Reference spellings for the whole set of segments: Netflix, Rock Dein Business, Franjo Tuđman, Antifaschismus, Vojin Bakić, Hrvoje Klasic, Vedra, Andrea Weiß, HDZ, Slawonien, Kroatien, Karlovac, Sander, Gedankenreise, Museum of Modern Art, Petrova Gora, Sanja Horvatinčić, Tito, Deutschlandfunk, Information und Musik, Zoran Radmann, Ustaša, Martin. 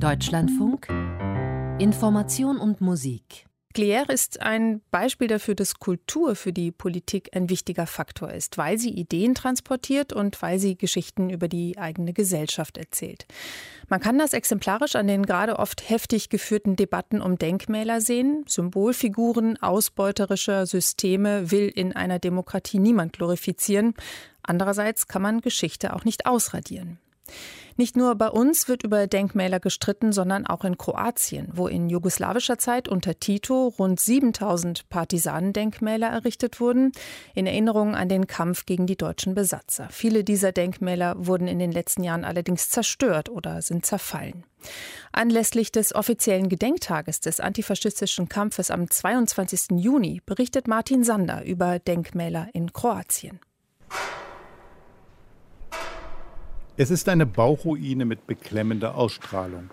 Deutschlandfunk, Information und Musik. Claire ist ein Beispiel dafür, dass Kultur für die Politik ein wichtiger Faktor ist, weil sie Ideen transportiert und weil sie Geschichten über die eigene Gesellschaft erzählt. Man kann das exemplarisch an den gerade oft heftig geführten Debatten um Denkmäler sehen. Symbolfiguren ausbeuterischer Systeme will in einer Demokratie niemand glorifizieren. Andererseits kann man Geschichte auch nicht ausradieren. Nicht nur bei uns wird über Denkmäler gestritten, sondern auch in Kroatien, wo in jugoslawischer Zeit unter Tito rund 7000 Partisanendenkmäler errichtet wurden, in Erinnerung an den Kampf gegen die deutschen Besatzer. Viele dieser Denkmäler wurden in den letzten Jahren allerdings zerstört oder sind zerfallen. Anlässlich des offiziellen Gedenktages des antifaschistischen Kampfes am 22. Juni berichtet Martin Sander über Denkmäler in Kroatien. Es ist eine Bauruine mit beklemmender Ausstrahlung.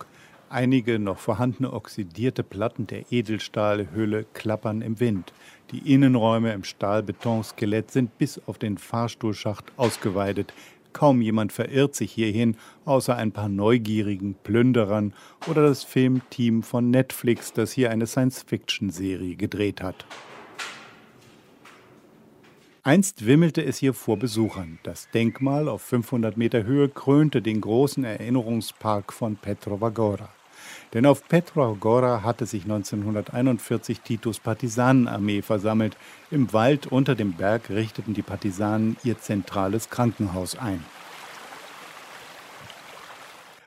Einige noch vorhandene oxidierte Platten der Edelstahlhülle klappern im Wind. Die Innenräume im Stahlbetonskelett sind bis auf den Fahrstuhlschacht ausgeweidet. Kaum jemand verirrt sich hierhin, außer ein paar neugierigen Plünderern oder das Filmteam von Netflix, das hier eine Science-Fiction-Serie gedreht hat. Einst wimmelte es hier vor Besuchern. Das Denkmal auf 500 Meter Höhe krönte den großen Erinnerungspark von Petrova Gora. Denn auf Petrova Gora hatte sich 1941 Titos Partisanenarmee versammelt. Im Wald unter dem Berg richteten die Partisanen ihr zentrales Krankenhaus ein.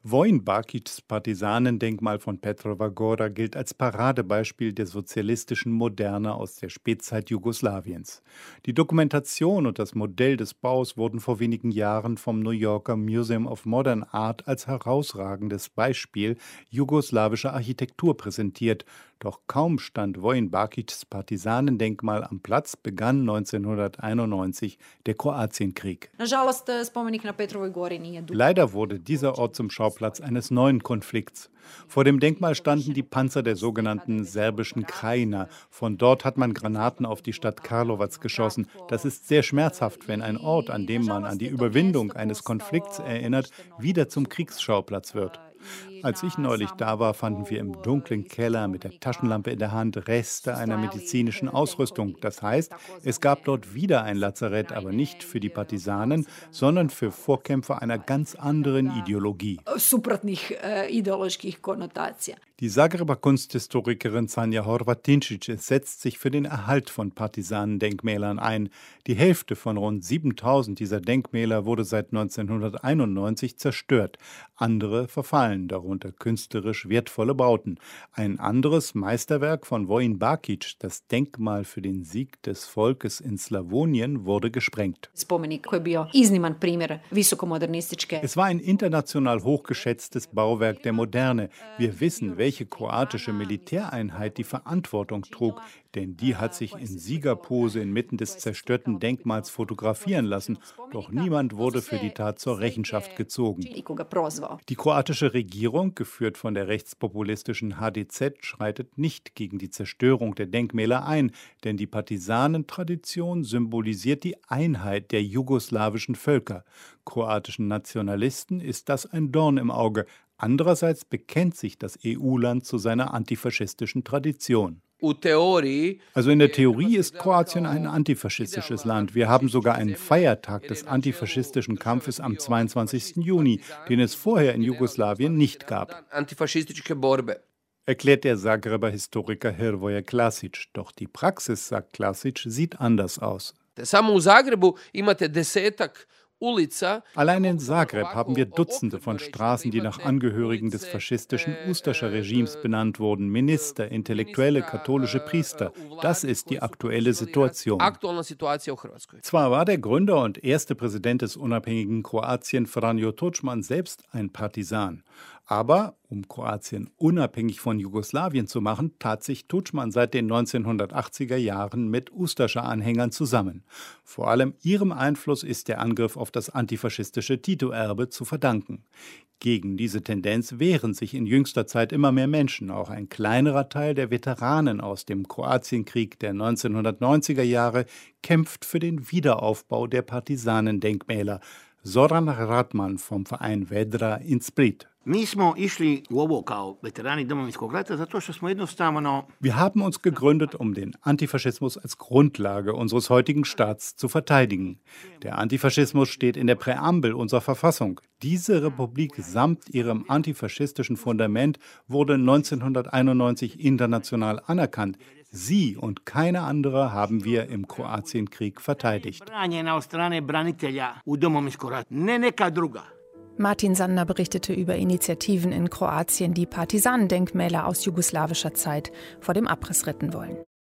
Vojin Bakićs Partisanendenkmal von Petrova Gora gilt als Paradebeispiel der sozialistischen Moderne aus der Spätzeit Jugoslawiens. Die Dokumentation und das Modell des Baus wurden vor wenigen Jahren vom New Yorker Museum of Modern Art als herausragendes Beispiel jugoslawischer Architektur präsentiert. Doch kaum stand Vojin Bakićs Partisanendenkmal am Platz, begann 1991 der Kroatienkrieg. Leider wurde dieser Ort zum Schauplatz eines neuen Konflikts. Vor dem Denkmal standen die Panzer der sogenannten serbischen Krajina. Von dort hat man Granaten auf die Stadt Karlovac geschossen. Das ist sehr schmerzhaft, wenn ein Ort, an dem man an die Überwindung eines Konflikts erinnert, wieder zum Kriegsschauplatz wird. Als ich neulich da war, fanden wir im dunklen Keller mit der Taschenlampe in der Hand Reste einer medizinischen Ausrüstung. Das heißt, es gab dort wieder ein Lazarett, aber nicht für die Partisanen, sondern für Vorkämpfer einer ganz anderen Ideologie. Die Zagreber Kunsthistorikerin Sanja Horvatinčić setzt sich für den Erhalt von Partisanendenkmälern ein. Die Hälfte von rund 7000 dieser Denkmäler wurde seit 1991 zerstört. Andere verfallen, darunter künstlerisch wertvolle Bauten. Ein anderes Meisterwerk von Vojin Bakić, das Denkmal für den Sieg des Volkes in Slawonien, wurde gesprengt. Es war ein international hochgeschätztes Bauwerk der Moderne. Wir wissen, welche kroatische Militäreinheit die Verantwortung trug, denn die hat sich in Siegerpose inmitten des zerstörten Denkmals fotografieren lassen. Doch niemand wurde für die Tat zur Rechenschaft gezogen. Die kroatische Regierung, geführt von der rechtspopulistischen HDZ, schreitet nicht gegen die Zerstörung der Denkmäler ein, denn die Partisanentradition symbolisiert die Einheit der jugoslawischen Völker. Kroatischen Nationalisten ist das ein Dorn im Auge. Andererseits bekennt sich das EU-Land zu seiner antifaschistischen Tradition. Also in der Theorie ist Kroatien ein antifaschistisches Land. Wir haben sogar einen Feiertag des antifaschistischen Kampfes am 22. Juni, den es vorher in Jugoslawien nicht gab. Erklärt der Zagreber Historiker Hrvoje Klasic. Doch die Praxis, sagt Klasic, sieht anders aus. Allein in Zagreb haben wir Dutzende von Straßen, die nach Angehörigen des faschistischen Ustaša-Regimes benannt wurden. Minister, Intellektuelle, katholische Priester. Das ist die aktuelle Situation. Zwar war der Gründer und erste Präsident des unabhängigen Kroatien, Franjo Tuđman, selbst ein Partisan. Aber um Kroatien unabhängig von Jugoslawien zu machen, tat sich Tuđman seit den 1980er Jahren mit Ustascha-Anhängern zusammen. Vor allem ihrem Einfluss ist der Angriff auf das antifaschistische Tito-Erbe zu verdanken. Gegen diese Tendenz wehren sich in jüngster Zeit immer mehr Menschen. Auch ein kleinerer Teil der Veteranen aus dem Kroatienkrieg der 1990er Jahre kämpft für den Wiederaufbau der Partisanendenkmäler. Zoran Radmann vom Verein Vedra in Split. Wir haben uns gegründet, um den Antifaschismus als Grundlage unseres heutigen Staats zu verteidigen. Der Antifaschismus steht in der Präambel unserer Verfassung. Diese Republik samt ihrem antifaschistischen Fundament wurde 1991 international anerkannt. Sie und keine andere haben wir im Kroatienkrieg verteidigt. Martin Sander berichtete über Initiativen in Kroatien, die Partisanendenkmäler aus jugoslawischer Zeit vor dem Abriss retten wollen.